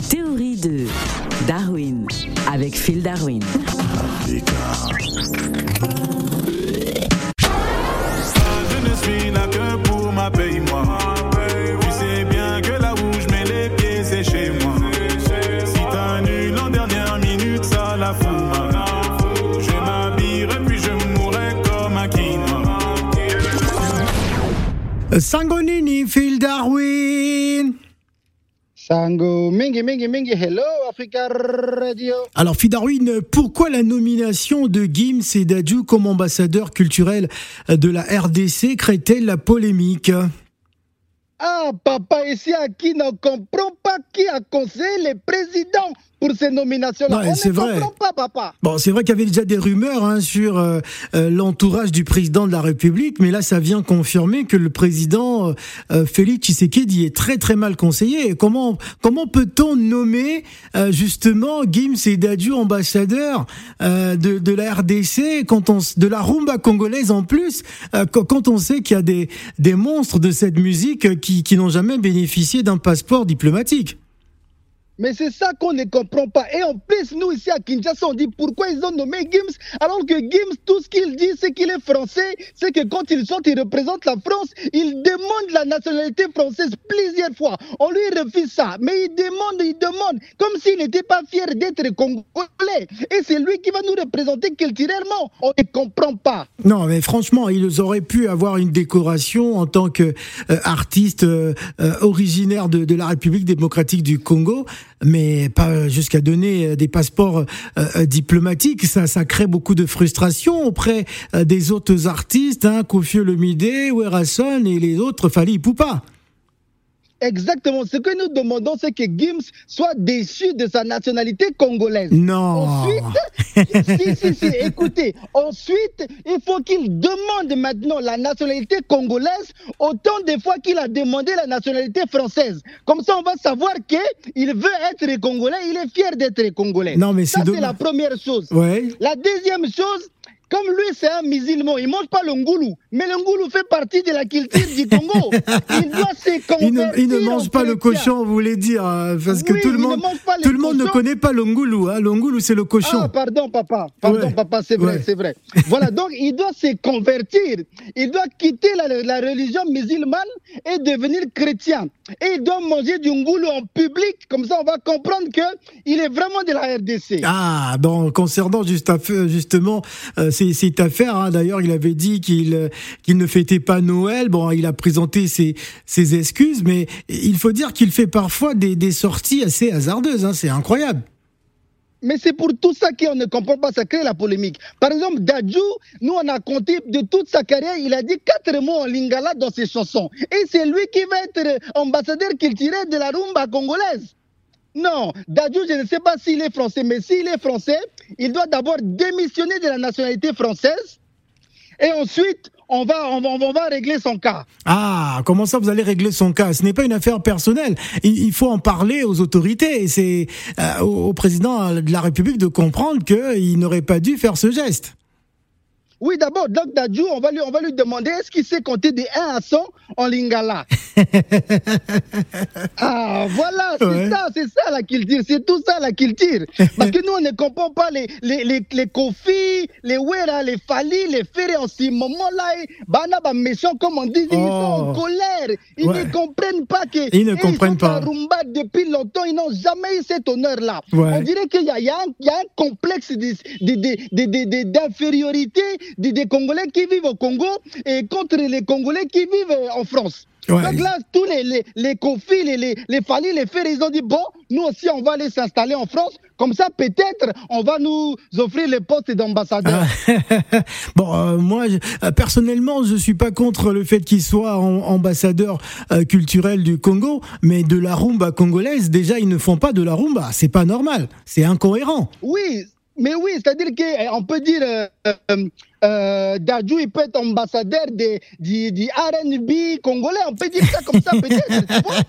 Les théories de Darwin avec Phil Darwin. Je ne suis là que pour ma paye, moi. Tu sais bien que là où je mets les pieds, c'est chez moi. Si t'annules en dernière minute, ça la fout. Je m'habillerai puis je mourrai comme un quinoa. Sangonini, Phil Darwin. Sango, mingi, hello Africa Radio. Alors Fidarwin, pourquoi la nomination de Gims et Dadju comme ambassadeurs culturels de la RDC crée-t-elle la polémique? Ah papa, ici à qui ne comprend pas qui a conseillé les présidents pour ces nominations-là, ouais, on ne comprend pas papa. Bon, c'est vrai qu'il y avait déjà des rumeurs sur l'entourage du président de la République, mais là ça vient confirmer que le président Félix Tshisekedi est très très mal conseillé. Et comment peut-on nommer justement Gims et Dadju ambassadeurs de la RDC, quand on, de la rumba congolaise en plus, quand on sait qu'il y a des monstres de cette musique qui n'ont jamais bénéficié d'un passeport diplomatique? Mais c'est ça qu'on ne comprend pas. Et en plus, nous ici à Kinshasa, on dit pourquoi ils ont nommé Gims, alors que Gims, tout ce qu'il dit, c'est qu'il est français, c'est que quand il chante, il représente la France, il demande la nationalité française plusieurs fois. On lui refuse ça, mais il demande, comme s'il n'était pas fier d'être congolais. Et c'est lui qui va nous représenter culturellement. On ne comprend pas. Non, mais franchement, ils auraient pu avoir une décoration en tant qu'artiste originaire de la République démocratique du Congo, mais pas jusqu'à donner des passeports diplomatiques. Ça crée beaucoup de frustration auprès des autres artistes, Koffi Olomidé, Werrason et les autres, Fally Ipupa. Exactement, ce que nous demandons, c'est que Gims soit déchu de sa nationalité congolaise. Non. Ensuite, si, écoutez, ensuite, il faut qu'il demande maintenant la nationalité congolaise autant de fois qu'il a demandé la nationalité française. Comme ça, on va savoir qu'il veut être congolais, il est fier d'être congolais. Non, mais ça, c'est la première chose. Ouais. La deuxième chose, comme lui, c'est un musulman, il ne mange pas le ngoulou. Mais le ngoulou fait partie de la culture du Congo. Il doit se convertir. Il ne mange pas le cochon, vous voulez dire. Parce que tout le monde ne connaît pas le ngoulou. Le ngoulou, c'est le cochon. Ah, pardon, papa. C'est vrai. Voilà, donc il doit se convertir. Il doit quitter la religion musulmane et devenir chrétien. Et il doit manger du ngoulou en public. Comme ça, on va comprendre qu'il est vraiment de la RDC. Ah, bon, concernant justement... cette affaire, d'ailleurs, il avait dit qu'il ne fêtait pas Noël. Bon, il a présenté ses excuses, mais il faut dire qu'il fait parfois des sorties assez hasardeuses. C'est incroyable. Mais c'est pour tout ça qu'on ne comprend pas, ça crée la polémique. Par exemple, Dadju, nous on a compté de toute sa carrière, il a dit 4 mots en lingala dans ses chansons. Et c'est lui qui va être ambassadeur culturel de la rumba congolaise. Non, Dadju, je ne sais pas s'il est français, mais s'il est français, il doit d'abord démissionner de la nationalité française et ensuite on va régler son cas. Ah, comment ça vous allez régler son cas? Ce n'est pas une affaire personnelle, il faut en parler aux autorités et c'est au président de la République de comprendre qu'il n'aurait pas dû faire ce geste. Oui, d'abord, donc Dadju, on va lui demander est-ce qu'il sait compter de 1 à 100 en lingala. Ah, voilà, c'est ça la culture, c'est tout ça la culture. Parce que nous, on ne comprend pas les Koffi, les Wera, les Fally, les Ferré, en ce moment-là, bah, méchants, comme on dit, ils sont en colère. Ils ne comprennent pas que. Ils ne comprennent pas. Ils sont en rumba depuis longtemps, ils n'ont jamais eu cet honneur-là. Ouais. On dirait qu'il y a un complexe d'infériorité. Des Congolais qui vivent au Congo et contre les Congolais qui vivent en France. Ouais. Donc là, tous les Koffi, les Fally, les Ferré, ils ont dit, bon, nous aussi, on va aller s'installer en France. Comme ça, peut-être, on va nous offrir le poste d'ambassadeur. Bon, moi, personnellement, je suis pas contre le fait qu'il soit ambassadeur culturel du Congo, mais de la rumba congolaise, déjà, ils ne font pas de la rumba. C'est pas normal. C'est incohérent. Oui. Mais oui, c'est-à-dire qu'on peut dire Dadju, il peut être ambassadeur du R&B congolais, on peut dire ça comme ça, peut-être, tu vois.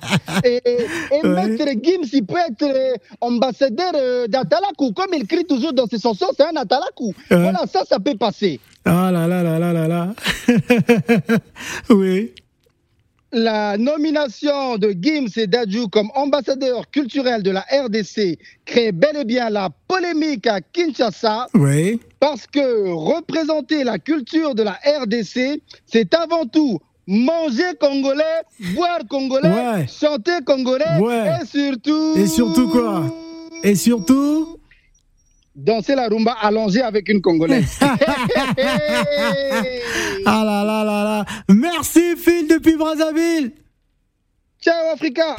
Et Maître Gims, il peut être ambassadeur d'Atalakou, comme il crie toujours dans ses chansons, c'est un Atalakou. Voilà, ça peut passer. Ah là là là là là là. Oui. La nomination de Gims et Dadju comme ambassadeurs culturels de la RDC crée bel et bien la polémique à Kinshasa. Oui. Parce que représenter la culture de la RDC, c'est avant tout manger congolais, boire congolais, ouais, chanter congolais, ouais, et surtout... Et surtout quoi? Et surtout... danser la rumba allongée avec une Congolaise. Ah là là là là. Merci Phil depuis Brazzaville. Ciao Africa.